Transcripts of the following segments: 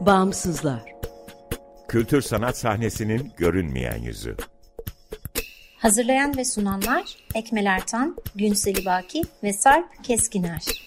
Bağımsızlar. Kültür sanat sahnesinin görünmeyen yüzü. Hazırlayan ve sunanlar Ekmel Ertan, Günsel İbaki ve Sarp Keskiner.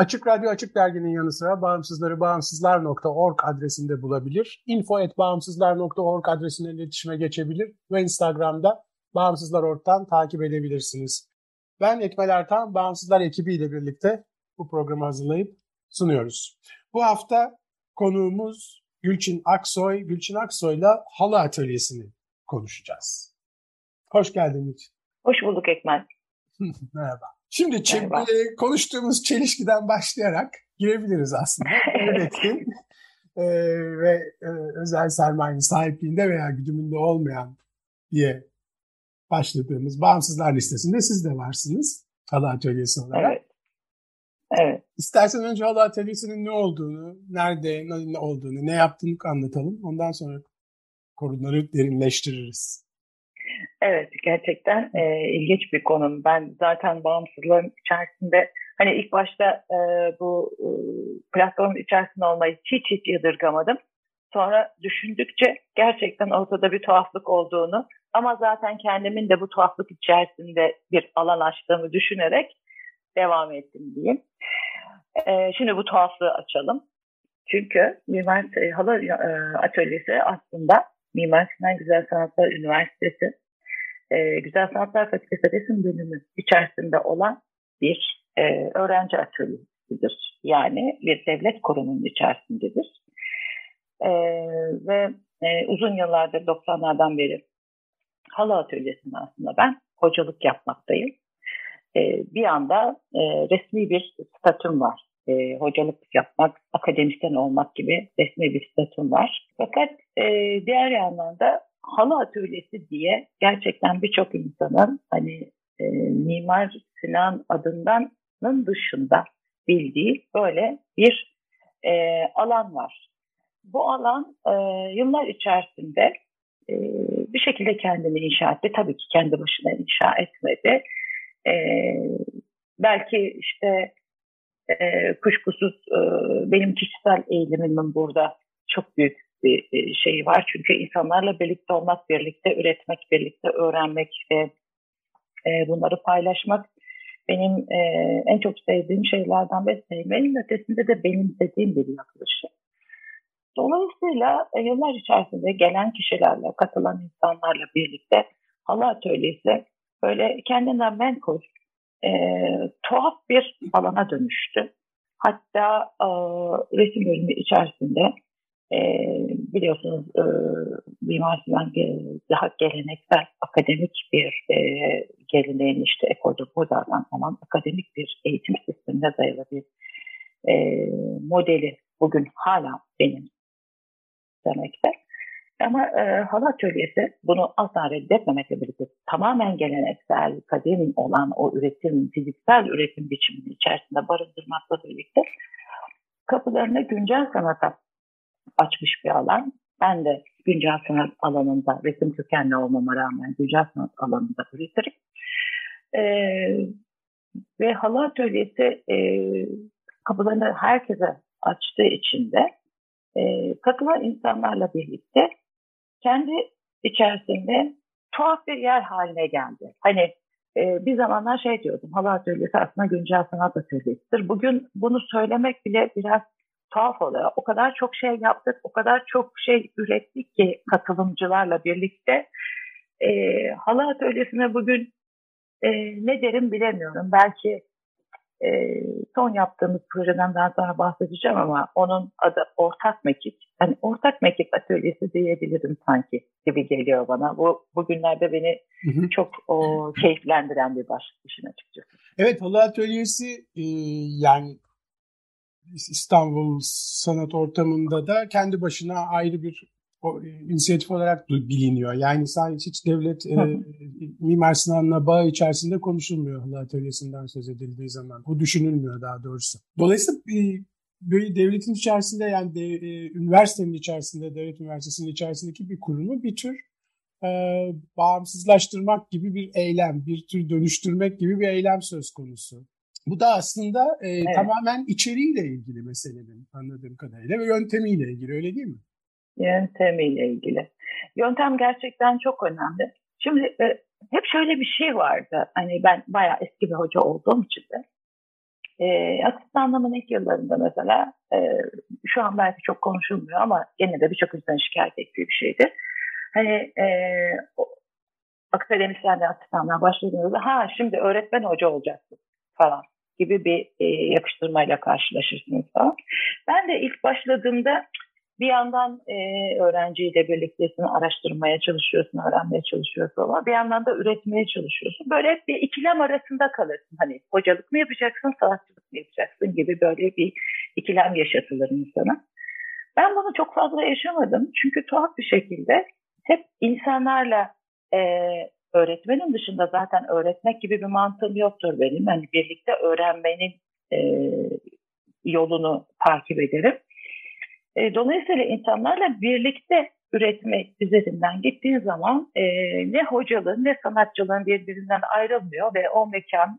Açık Radyo, Açık Dergi'nin yanı sıra bağımsızları bağımsızlar.org adresinde bulabilir. info@bağımsızlar.org adresine iletişime geçebilir ve Instagram'da bağımsızlar.org'dan takip edebilirsiniz. Ben Ekmel Ertan, Bağımsızlar ekibiyle birlikte bu programı hazırlayıp sunuyoruz. Bu hafta konuğumuz Gülçin Aksoy. Gülçin Aksoy'la Halı Atölyesi'ni konuşacağız. Hoş geldin Gülçin. Hoş bulduk Ekmel. Merhaba. Şimdi konuştuğumuz çelişkiden başlayarak girebiliriz aslında. Evet. Ve özel sermayenin sahipliğinde veya güdümünde olmayan diye başladığımız bağımsızlar listesinde siz de varsınız Halı Atölyesi olarak. Evet. İstersen önce Halı Atölyesi'nin ne olduğunu, nerede ne olduğunu, ne yaptığını anlatalım. Ondan sonra konuları derinleştiririz. Evet, gerçekten ilginç bir konum. Ben zaten bağımsızların içerisinde hani ilk başta bu platformun içerisinde olmayı hiç yadırgamadım. Sonra düşündükçe gerçekten ortada bir tuhaflık olduğunu ama zaten kendimin de bu tuhaflık içerisinde bir alan açtığımı düşünerek devam ettim diyeyim. Şimdi bu tuhaflığı açalım. Çünkü Mimar Halı Atölyesi aslında Mimar Sinan Güzel Sanatlar Üniversitesi Güzel Sanatlar Fakültesi Resim Bölümü içerisinde olan bir öğrenci atölyesidir. Yani bir devlet kurumunun içerisindedir. Ve uzun yıllardır 90'lardan beri Halı Atölyesi'nde aslında ben hocalık yapmaktayım. Bir anda resmi bir statüm var. Hocalık yapmak, akademisyen olmak gibi resmi bir statüm var. Fakat diğer yandan da Halı Atölyesi diye gerçekten birçok insanın hani Mimar Sinan adındanın dışında bildiği böyle bir alan var. Bu alan yıllar içerisinde bir şekilde kendini inşa etti. Tabii ki kendi başına inşa etmedi. Belki işte kuşkusuz benim kişisel eğilimimin burada çok büyük bir şeyi var. Çünkü insanlarla birlikte olmak, birlikte üretmek, birlikte öğrenmek ve bunları paylaşmak benim en çok sevdiğim şeylerden ve sevmenin ötesinde de benimsediğim bir yaklaşım. Dolayısıyla yıllar içerisinde gelen kişilerle, katılan insanlarla birlikte Halı Atölyesi böyle kendinden menkul, tuhaf bir alana dönüştü. Hatta resim bölümü içerisinde biliyorsunuz Mimar Sinan daha geleneksel akademik bir geleneğin işte ekolde buradan olan akademik bir eğitim sistemine dayalı bir modeli bugün hala benim demekte. Ama Halı Atölyesi bunu asla reddetmemekle birlikte tamamen geleneksel, kadim olan o üretim, fiziksel üretim biçiminin içerisinde barındırmakla birlikte kapılarını güncel sanata açmış bir alan. Ben de güncel sanat alanında, resim kökenli olmama rağmen güncel sanat alanında üretirim. Ve Halı Atölyesi kapılarını herkese açtığı için de katılan insanlarla birlikte kendi içerisinde tuhaf bir yer haline geldi. Hani bir zamanlar şey diyordum, Halı Atölyesi aslında güncel sanat atölyesidir. Bugün bunu söylemek bile biraz tuhaf oluyor. O kadar çok şey yaptık, o kadar çok şey ürettik ki katılımcılarla birlikte. Halı Atölyesi'ne bugün ne derim bilemiyorum. Belki son yaptığımız projeden daha sonra bahsedeceğim ama onun adı Ortak Mekik. Yani Ortak Mekik Atölyesi diyebilirim sanki gibi geliyor bana. Bu bugünlerde beni çok keyiflendiren bir başlık işin açıkçası. Evet, Halı Atölyesi yani İstanbul sanat ortamında da kendi başına ayrı bir inisiyatif olarak biliniyor. Yani sadece hiç devlet Mimar Sinan'la bağ içerisinde konuşulmuyor Halı Atölyesi'nden söz edildiği zaman. Bu düşünülmüyor daha doğrusu. Dolayısıyla böyle devletin içerisinde yani üniversitenin içerisinde, devlet üniversitesinin içerisindeki bir kurumu bir tür bağımsızlaştırmak gibi bir eylem, bir tür dönüştürmek gibi bir eylem söz konusu. Bu da aslında evet, tamamen içeriğiyle ilgili meselenin anladığım kadarıyla ve yöntemiyle ilgili, öyle değil mi? Yöntemiyle ilgili. Yöntem gerçekten çok önemli. Şimdi hep şöyle bir şey vardı. Hani ben bayağı eski bir hoca olduğum için de. Asistanlığımın ilk yıllarında mesela şu an belki çok konuşulmuyor ama gene de birçok insan şikayet ettiği bir şeydi. Hani akademisyenler asistanlığa başladığında şimdi öğretmen hoca olacaksın falan gibi bir yakıştırmayla karşılaşırsınız falan. Ben de ilk başladığımda bir yandan öğrenciyle birliktesin, araştırmaya çalışıyorsun, öğrenmeye çalışıyorsun ama bir yandan da üretmeye çalışıyorsun. Böyle bir ikilem arasında kalırsın. Hani hocalık mı yapacaksın, sanatçılık mı yapacaksın gibi böyle bir ikilem yaşatılır insana. Ben bunu çok fazla yaşamadım. Çünkü tuhaf bir şekilde hep insanlarla öğretmenin dışında zaten öğretmek gibi bir mantığım yoktur benim. Hani birlikte öğrenmenin yolunu takip ederim. Dolayısıyla insanlarla birlikte üretme üzerinden gittiği zaman ne hocalığın ne sanatçılığın birbirinden ayrılmıyor ve o mekan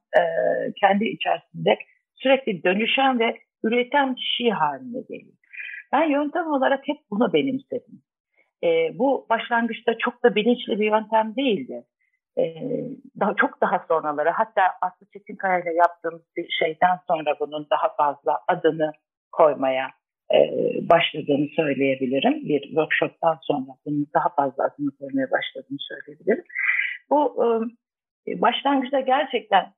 kendi içerisinde sürekli dönüşen ve üreten kişi haline geliyor. Ben yöntem olarak hep bunu benimsedim. Bu başlangıçta çok da bilinçli bir yöntem değildi. Çok daha sonraları, hatta Aslı Çetin Kaya ile yaptığımız bir şeyden sonra bunun daha fazla adını koymaya başladığını söyleyebilirim. Bir workshop'tan sonra bunun daha fazla adını koymaya başladığını söyleyebilirim. Bu başlangıçta gerçekten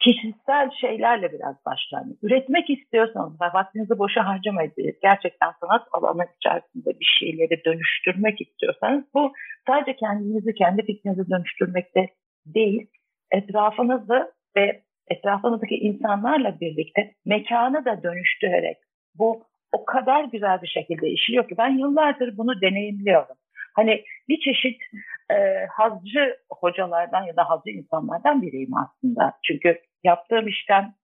kişisel şeylerle biraz başlanıyor. Üretmek istiyorsanız vaktinizi boşa harcamayın. Gerçekten sanat alanı içerisinde bir şeyleri dönüştürmek istiyorsanız bu sadece kendinizi, kendi fikrinizi dönüştürmekte değil, etrafınızı ve etrafınızdaki insanlarla birlikte mekanı da dönüştürerek bu o kadar güzel bir şekilde işliyor ki ben yıllardır bunu deneyimliyorum. Hani bir çeşit hazcı hocalardan ya da hazcı insanlardan biriyim aslında. Çünkü yaptığım işten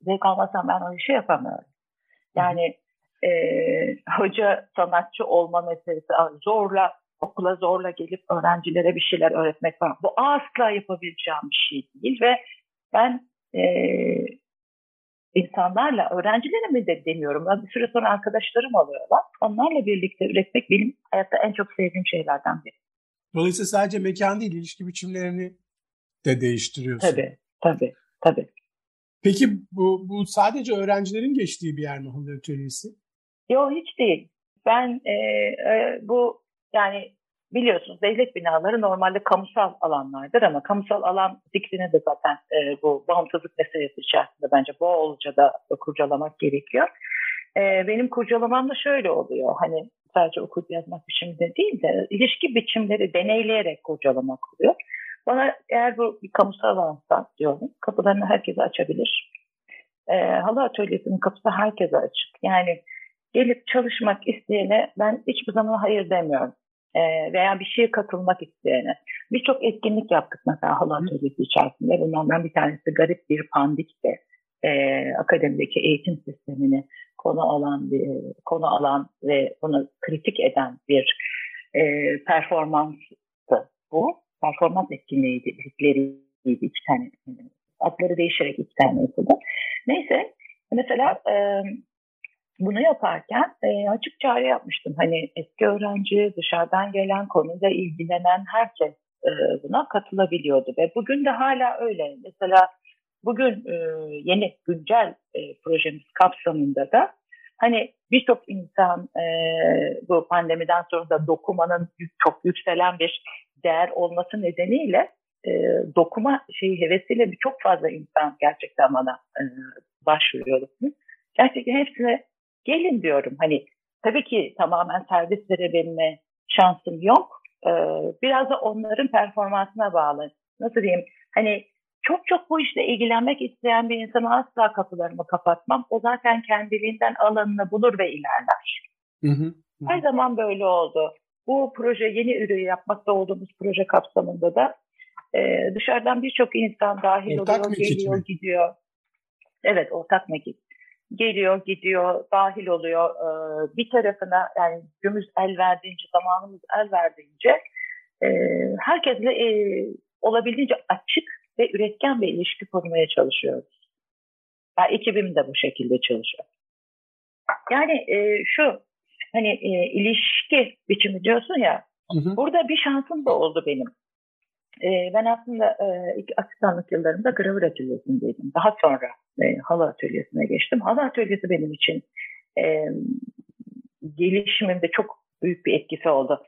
zevk almasam ben o işi yapamıyorum. Yani hoca sanatçı olma meselesi, zorla okula zorla gelip öğrencilere bir şeyler öğretmek falan. Bu asla yapabileceğim bir şey değil ve ben İnsanlarla, öğrencilerimi de demiyorum. Ben bir süre sonra arkadaşlarım oluyorlar. Onlarla birlikte üretmek benim hayatta en çok sevdiğim şeylerden biri. Dolayısıyla sadece mekan değil, ilişki biçimlerini de değiştiriyorsun. Tabii. Peki bu sadece öğrencilerin geçtiği bir yer mi Halı Atölyesi? Yok, hiç değil. Ben bu yani biliyorsunuz devlet binaları normalde kamusal alanlardır ama kamusal alan fikrini de zaten bu bağımsızlık meselesi içerisinde bence bolca da kurcalamak gerekiyor. Benim kurcalamam da şöyle oluyor. Hani sadece okuyup yazmak biçiminde değil de ilişki biçimleri deneyleyerek kurcalamak oluyor. Bana eğer bu bir kamusal alansa diyorum, kapılarını herkese açabilir. Halı Atölyesi'nin kapısı herkese açık. Yani gelip çalışmak isteyene ben hiçbir zaman hayır demiyorum. Veya bir şeye katılmak isteyene. Birçok etkinlik yaptık mesela Halı Atölyesi içerisinde. Bunlardan bir tanesi garip bir pandikti. Akademideki eğitim sistemini konu alan ve bunu kritik eden bir performanstı bu. Performans etkinlikleriydi. İki tane. Adları değişerek iki tanesiydi. Neyse. Mesela bunu yaparken açık çağrı yapmıştım. Hani eski öğrenci, dışarıdan gelen, konuyla ilgilenen herkes buna katılabiliyordu. Ve bugün de hala öyle. Mesela bugün yeni güncel projemiz kapsamında da hani birçok insan bu pandemiden sonra da dokumanın çok yükselen bir değer olması nedeniyle dokuma şeyi hevesiyle çok fazla insan gerçekten bana başvuruyordu. Gerçekten hepsine gelin diyorum. Hani tabii ki tamamen servis verebilme şansım yok. Biraz da onların performansına bağlı. Nasıl diyeyim? Hani çok bu işle ilgilenmek isteyen bir insana asla kapılarımı kapatmam. O zaten kendiliğinden alanını bulur ve ilerler. Hı hı. Her zaman böyle oldu. Bu proje, yeni ürün yapmakta olduğumuz proje kapsamında da dışarıdan birçok insan dahil oluyor, geliyor, gidiyor. Evet, ortak mekik. Geliyor, gidiyor, dahil oluyor. Bir tarafına, yani gücümüz el verdiğince, zamanımız el verdiğince herkesle olabildiğince açık ve üretken bir ilişki kurmaya çalışıyoruz. Yani ekibim de bu şekilde çalışıyor. Yani şu, hani ilişki biçimi diyorsun ya, hı hı. Burada bir şansım da oldu benim. Ben aslında ilk asistanlık yıllarımda gravür atölyesindeydim. Daha sonra halı atölyesine geçtim. Halı atölyesi benim için gelişimimde çok büyük bir etkisi oldu.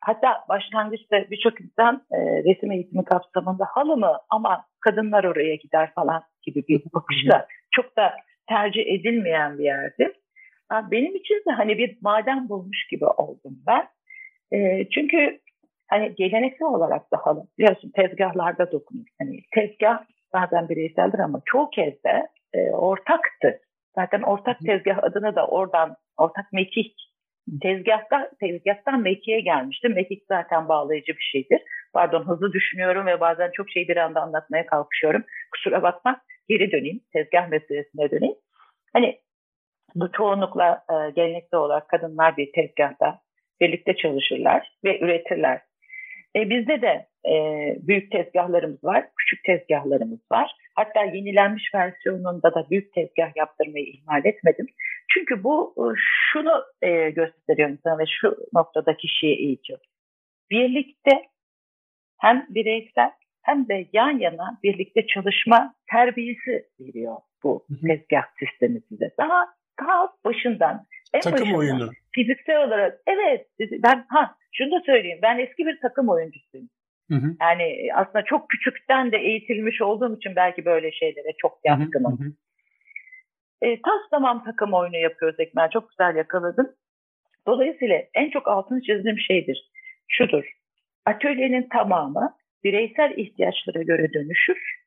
Hatta başlangıçta birçok insan resim eğitimi kapsamında halı mı ama kadınlar oraya gider falan gibi bir bakışla çok da tercih edilmeyen bir yerdi. Benim için de hani bir maden bulmuş gibi oldum ben. Çünkü hani geleneksel olarak da halı, biliyorsun, tezgahlarda dokunur. Hani tezgah bazen bireyseldir ama çoğu kez de ortaktı. Zaten ortak tezgah adını da oradan, ortak mekik. Tezgahtan mekiğe gelmişti. Mekik zaten bağlayıcı bir şeydir. Pardon, hızlı düşünüyorum ve bazen çok şeyi bir anda anlatmaya kalkışıyorum. Kusura bakma, geri döneyim. Tezgah meselesine döneyim. Hani bu çoğunlukla geleneksel olarak kadınlar bir tezgahta birlikte çalışırlar ve üretirler. Bizde de büyük tezgahlarımız var, küçük tezgahlarımız var. Hatta yenilenmiş versiyonunda da büyük tezgah yaptırmayı ihmal etmedim. Çünkü bu şunu gösteriyor insana ve şu noktada kişiye iyice. Birlikte hem bireysel hem de yan yana birlikte çalışma terbiyesi veriyor bu tezgah sistemi size. Daha başından, takım oyunu. Fiziksel olarak, evet, ben şunu da söyleyeyim, ben eski bir takım oyuncusuyum. Hı hı. Yani aslında çok küçükten de eğitilmiş olduğum için belki böyle şeylere çok yatkınım. Hı hı. Tas tamam takım oyunu yapıyoruz Ekmel, çok güzel yakaladın. Dolayısıyla en çok altını çizdiğim şeydir, şudur: atölyenin tamamı bireysel ihtiyaçlara göre dönüşür.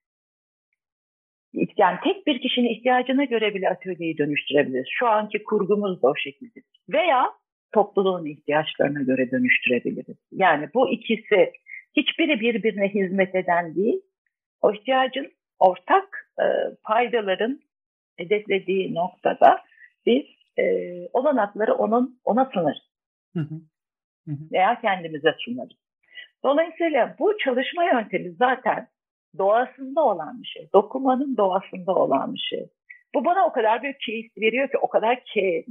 Yani tek bir kişinin ihtiyacına göre bile atölyeyi dönüştürebiliriz. Şu anki kurgumuz da o şekilde. Veya topluluğun ihtiyaçlarına göre dönüştürebiliriz. Yani bu ikisi, hiçbiri birbirine hizmet eden değil. O ihtiyacın, ortak faydaların hedeflediği noktada biz olanakları ona sınırız. Hı hı. Hı hı. Veya kendimize sunarız. Dolayısıyla bu çalışma yöntemi zaten doğasında olan bir şey. Dokumanın doğasında olan bir şey. Bu bana o kadar büyük keyif veriyor ki, o kadar ki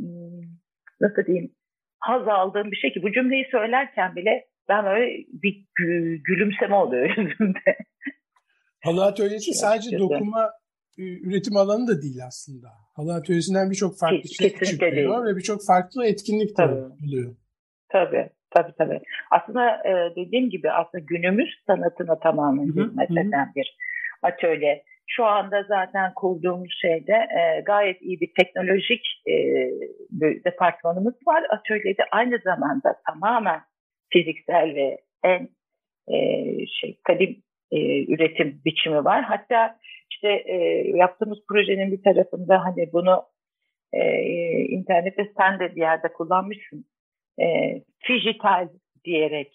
nasıl diyeyim, haz aldığım bir şey ki bu cümleyi söylerken bile ben öyle bir gülümseme oluyor yüzümde. Halı atölyesi sadece dokuma üretim alanı da değil aslında. Halı atölyesinden birçok farklı şey çıkıyor ve birçok farklı etkinlik de oluyor. Tabii. Aslında dediğim gibi aslında günümüz sanatına tamamen hizmet eden bir atölye. Şu anda zaten kurduğumuz şeyde gayet iyi bir teknolojik bir departmanımız var. Atölyede aynı zamanda tamamen fiziksel ve en kadim üretim biçimi var. Hatta işte yaptığımız projenin bir tarafında hani bunu internette sen de bir yerde kullanmışsın. Fijital diyerek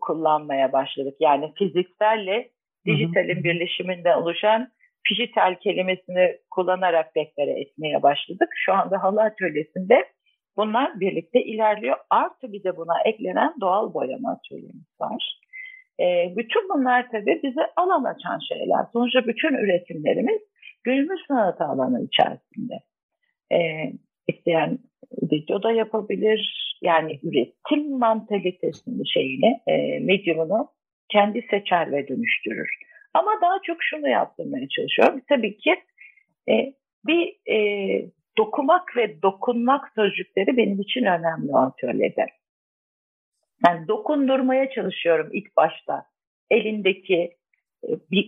kullanmaya başladık. Yani fizikselle dijitalin birleşiminden oluşan fijital kelimesini kullanarak deklare etmeye başladık. Şu anda halı atölyesinde bunlar birlikte ilerliyor. Artı bir de buna eklenen doğal boyama atölyemiz var. Bütün bunlar tabii bize alan açan şeyler. Sonuçta bütün üretimlerimiz günümüz sanat alanı içerisinde. İsteyen video da yapabilir. Yani üretim mantalitesini, şeyini, medyumunu kendi seçer ve dönüştürür. Ama daha çok şunu yaptırmaya çalışıyorum. Tabii ki bir dokumak ve dokunmak sözcükleri benim için önemli atölyede. Yani dokundurmaya çalışıyorum ilk başta. elindeki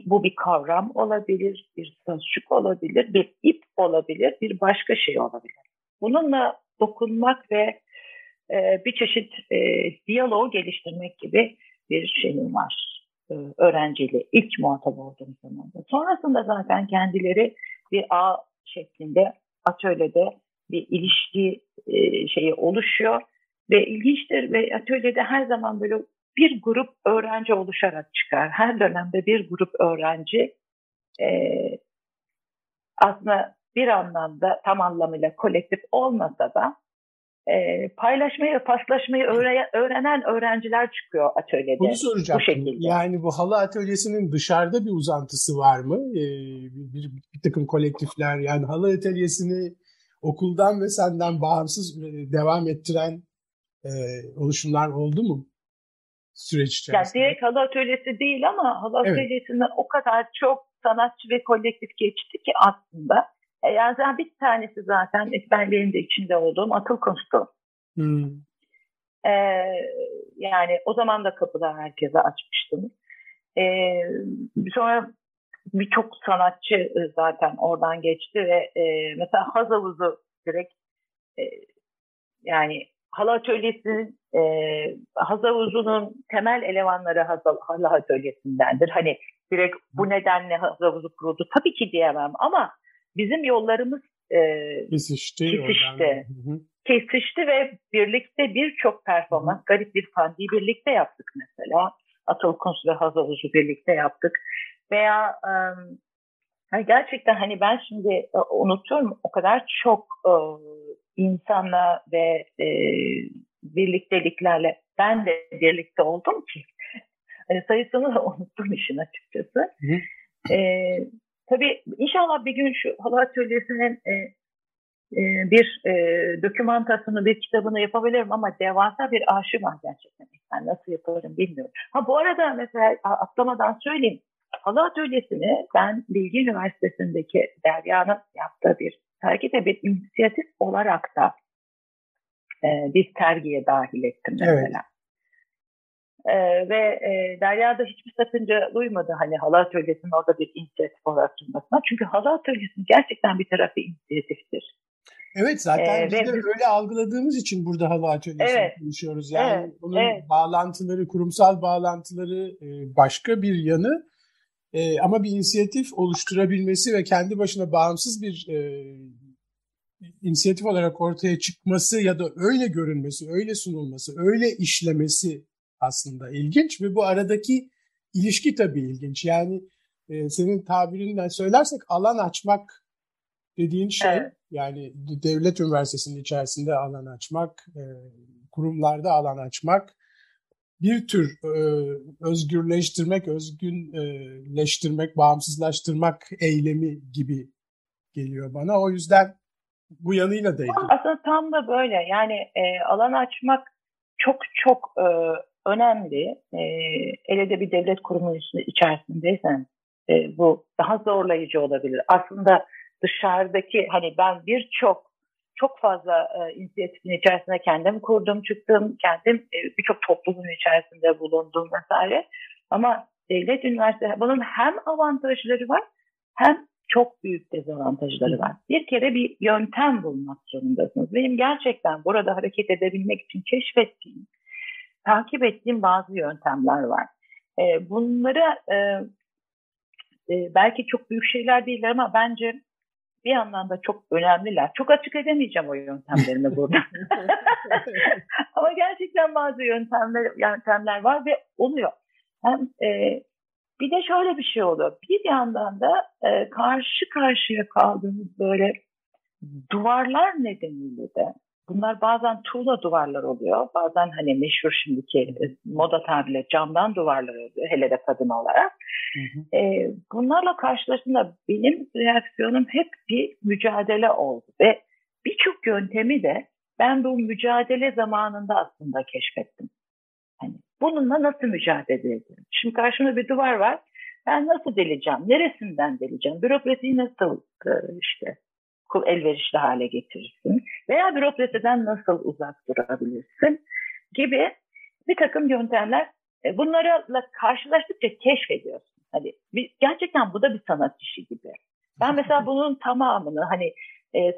bu bir kavram olabilir, bir sözcük olabilir, bir ip olabilir, bir başka şey olabilir. Bununla dokunmak ve bir çeşit diyaloğu geliştirmek gibi bir şeyim var. Öğrenciyle ilk muhatap olduğum zaman. Sonrasında zaten kendileri bir ağ şeklinde atölyede bir ilişki şeyi oluşuyor. Ve ilginçtir ve atölyede her zaman böyle bir grup öğrenci oluşarak çıkar. Her dönemde bir grup öğrenci aslında bir anlamda tam anlamıyla kolektif olmasa da paylaşmayı, paslaşmayı öğrenen öğrenciler çıkıyor atölyede. Bunu soracağım. Bu şekilde. Yani bu halı atölyesinin dışarıda bir uzantısı var mı? Bir takım kolektifler, yani halı atölyesini okuldan ve senden bağımsız devam ettiren oluşumlar oldu mu süreç içerisinde? Yani direkt halı atölyesi değil ama halı atölyesinden o kadar çok sanatçı ve kolektif geçti ki aslında. Yani bir tanesi zaten benim de içinde olduğum Atıl Kustu. Yani o zaman da kapıda herkese açmıştım. Sonra birçok sanatçı zaten oradan geçti ve mesela Hazavuzu direkt yani halı atölyesinin Hazavuzu'nun temel elemanları halı atölyesindendir. Hani direkt bu nedenle Hazavuzu kuruldu tabii ki diyemem ama bizim yollarımız kesişti ve birlikte birçok performans, garip bir pandiyi birlikte yaptık mesela. Atıl Kustu ve Hazavuzu birlikte yaptık. Veya gerçekten hani ben şimdi unutuyorum, o kadar çok insanla ve birlikteliklerle ben de birlikte oldum ki sayısını da unuttum işin açıkçası. Tabii inşallah bir gün şu halı atölyesinin bir dokümantasını, bir kitabını yapabilirim ama devasa bir arşiv var gerçekten. Yani nasıl yaparım bilmiyorum. Bu arada mesela atlamadan söyleyeyim. Halı atölyesini ben Bilgi Üniversitesi'ndeki Derya'nın yaptığı bir sergide bir inisiyatif olarak da bir sergiye dahil ettim mesela. Evet. Ve Derya da hiçbir sakınca duymadı hani halı atölyesinin orada bir inisiyatif olarak sunmasına. Çünkü halı atölyesinin gerçekten bir tarafı inisiyatiftir. Evet, zaten biz de öyle algıladığımız için burada halı atölyesini konuşuyoruz. Yani onun bağlantıları, kurumsal bağlantıları başka bir yanı ama bir inisiyatif oluşturabilmesi ve kendi başına bağımsız bir inisiyatif olarak ortaya çıkması ya da öyle görünmesi, öyle sunulması, öyle işlemesi aslında ilginç ve bu aradaki ilişki tabii ilginç. Yani senin tabirinden söylersek alan açmak dediğin şey, yani devlet üniversitesinin içerisinde alan açmak, kurumlarda alan açmak, bir tür özgürleştirmek, özgünleştirmek, bağımsızlaştırmak eylemi gibi geliyor bana. O yüzden bu yanıyla da ilginç. Aslında tam da böyle. Yani alan açmak çok önemli. Hele de bir devlet kurumu içerisindeysen bu daha zorlayıcı olabilir. Aslında dışarıdaki hani ben çok fazla inisiyatifin içerisinde kendim kurdum, çıktım, kendim birçok toplumun içerisinde bulundum vesaire. Ama devlet üniversitesi bunun hem avantajları var hem çok büyük dezavantajları var. Bir kere bir yöntem bulmak zorundasınız. Benim gerçekten burada hareket edebilmek için keşfettiğim, takip ettiğim bazı yöntemler var. Bunlara belki çok büyük şeyler değiller ama bence bir anlamda çok önemliler. Çok açık edemeyeceğim o yöntemlerimi burada. Ama gerçekten bazı yöntemler var ve oluyor. Hem bir de şöyle bir şey oluyor. Bir yandan da karşı karşıya kaldığımız böyle duvarlar nedeniyle de bunlar bazen tuğla duvarlar oluyor. Bazen hani meşhur şimdiki moda tabiriyle camdan duvarlar oluyor. Hele de kadın olarak. Bunlarla karşılaştığımda benim reaksiyonum hep bir mücadele oldu. Ve birçok yöntemi de ben bu mücadele zamanında aslında keşfettim. Hani bununla nasıl mücadele edeyim? Şimdi karşımda bir duvar var. Ben nasıl deleceğim? Neresinden deleceğim? Bürokrasiyi nasıl elverişli hale getirirsin veya bürokrasiden nasıl uzak durabilirsin gibi bir takım yöntemler bunlarla karşılaştıkça keşfediyorsun. Hani gerçekten bu da bir sanat işi gibi. Ben mesela bunun tamamını hani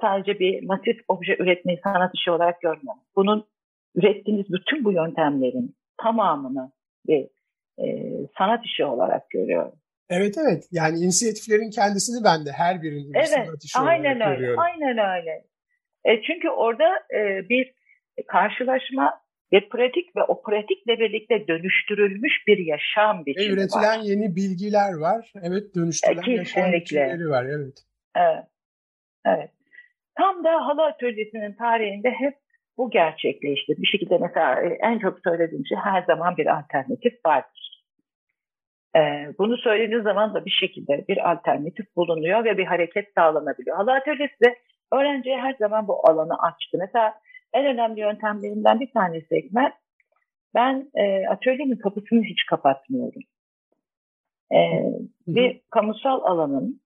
sadece bir matris obje üretmeyi sanat işi olarak görmüyorum. Bunun ürettiğiniz bütün bu yöntemlerin tamamını bir sanat işi olarak görüyorum. Evet evet, yani inisiyatiflerin kendisini ben de her birinin evet, sanat işi olarak öyle, görüyorum. Aynen öyle. Çünkü orada bir karşılaşma ve pratik ve o pratikle birlikte dönüştürülmüş bir yaşam biçimi var. Üretilen yeni bilgiler var. Evet, dönüştürülen yaşam biçimleri var. Evet. Evet. Evet. Tam da Halı Atölyesi'nin tarihinde hep bu gerçekleşti. Bir şekilde mesela en çok söylediğim şey her zaman bir alternatif vardır. Bunu söylediğiniz zaman da bir şekilde bir alternatif bulunuyor ve bir hareket sağlanabiliyor. Halı Atölyesi de öğrenciye her zaman bu alanı açtı. Mesela en önemli yöntemlerinden bir tanesi Ekmel. Ben atölyemin kapısını hiç kapatmıyorum. Bir kamusal alanın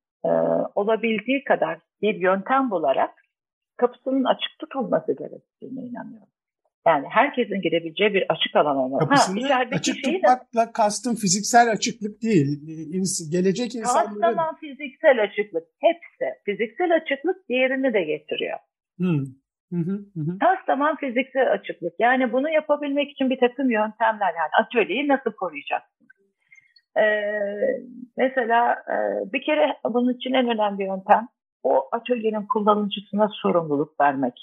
olabildiği kadar bir yöntem bularak kapısının açık tutulması gerektiğine inanıyorum. Yani herkesin girebileceği bir açık alan olmalı. Kapısını açık tutmakla kastım fiziksel açıklık değil. Gelecek insanların... Kastanan fiziksel açıklık. Hepsi. Fiziksel açıklık diğerini de getiriyor. Kastanan fiziksel açıklık. Yani bunu yapabilmek için bir takım yöntemler. Yani atölyeyi nasıl koruyacaksın? Mesela bir kere bunun için en önemli yöntem o atölyenin kullanıcısına sorumluluk vermek.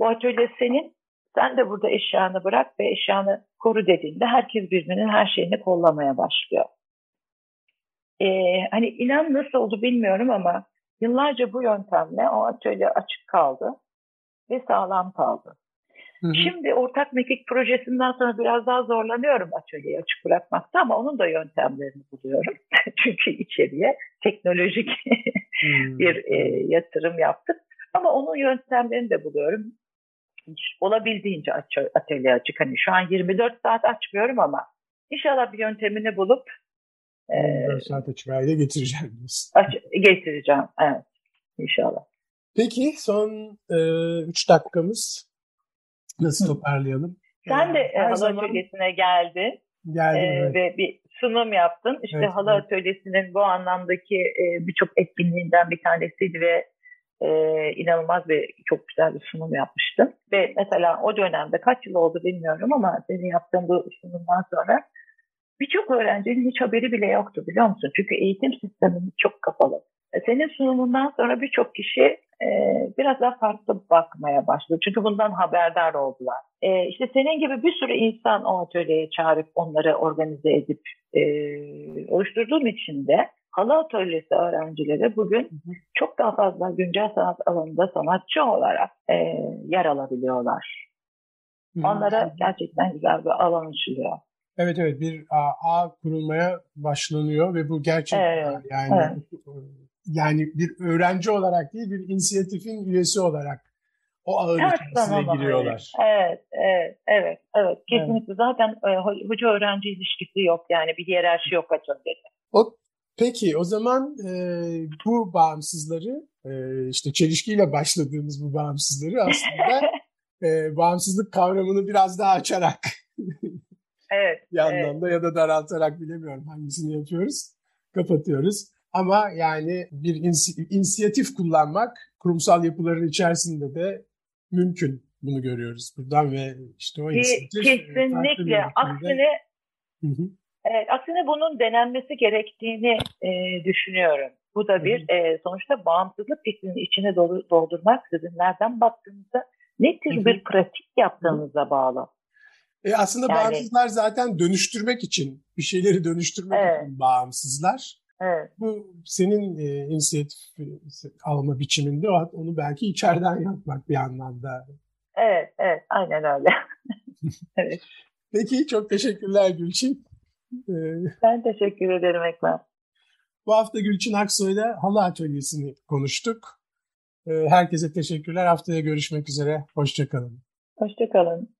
Bu atölye senin, sen de burada eşyanı bırak ve eşyanı koru dediğinde herkes birbirinin her şeyini kollamaya başlıyor. Hani inan nasıl oldu bilmiyorum ama yıllarca bu yöntemle o atölye açık kaldı ve sağlam kaldı. Hı hı. Şimdi Ortak Mekik projesinden sonra biraz daha zorlanıyorum atölyeyi açık bırakmakta ama onun da yöntemlerini buluyorum. Çünkü içeriye teknolojik bir yatırım yaptık. Ama onun yöntemlerini de buluyorum. Olabildiğince atölye açık. Hani şu an 24 saat açmıyorum ama inşallah bir yöntemini bulup 24 saat açık hale getireceğim. Getireceğim. Evet. İnşallah. Peki son 3 dakikamız. Nasıl toparlayalım? Sen de Halı Atölyesi'ne geldin evet. Ve bir sunum yaptın. İşte evet, Halı Atölyesi'nin bu anlamdaki birçok etkinliğinden bir tanesiydi ve inanılmaz bir çok güzel bir sunum yapmıştın. Ve mesela o dönemde kaç yıl oldu bilmiyorum ama senin yaptığın bu sunumdan sonra birçok öğrencinin hiç haberi bile yoktu biliyor musun? Çünkü eğitim sistemimiz çok kapalı. Senin sunumundan sonra birçok kişi biraz daha farklı bakmaya başladı. Çünkü bundan haberdar oldular. İşte senin gibi bir sürü insan o atölyeye çağırıp onları organize edip oluşturduğum için de Halı Atölyesi öğrencileri bugün çok daha fazla güncel sanat alanında sanatçı olarak yer alabiliyorlar. Onlara gerçekten güzel bir alan açılıyor. Evet evet, bir ağ kurulmaya başlanıyor ve bu gerçekten yani bir öğrenci olarak değil, bir inisiyatifin üyesi olarak o ağın içerisine giriyorlar. Evet. Kesinlikle. Zaten hoca öğrenci ilişkisi yok, yani bir hiyerarşi yok açıkçası. Peki o zaman bu bağımsızları işte çelişkiyle başladığımız bu bağımsızları aslında bağımsızlık kavramını biraz daha açarak bir anlamda ya da daraltarak, bilemiyorum hangisini yapıyoruz, kapatıyoruz. Ama yani bir inisiyatif kullanmak kurumsal yapıların içerisinde de mümkün. Bunu görüyoruz buradan ve işte o inisiyatif. Kesinlikle. Aksine bunun denenmesi gerektiğini düşünüyorum. Bu da bir sonuçta bağımsızlık fikrinin içine doldurmak sizin nereden baktığınızda, ne tür bir pratik yaptığınıza bağlı. Aslında yani, bağımsızlar zaten dönüştürmek için, bir şeyleri dönüştürmek için bağımsızlar. Evet. Bu senin inisiyatif alma biçiminde, onu belki içeriden yapmak bir anlamda. Evet, aynen öyle. Evet. Peki, çok teşekkürler Gülçin. Ben teşekkür ederim Ekmel. Bu hafta Gülçin Aksoy'la Halı Atölyesi'ni konuştuk. Herkese teşekkürler. Haftaya görüşmek üzere. Hoşça kalın.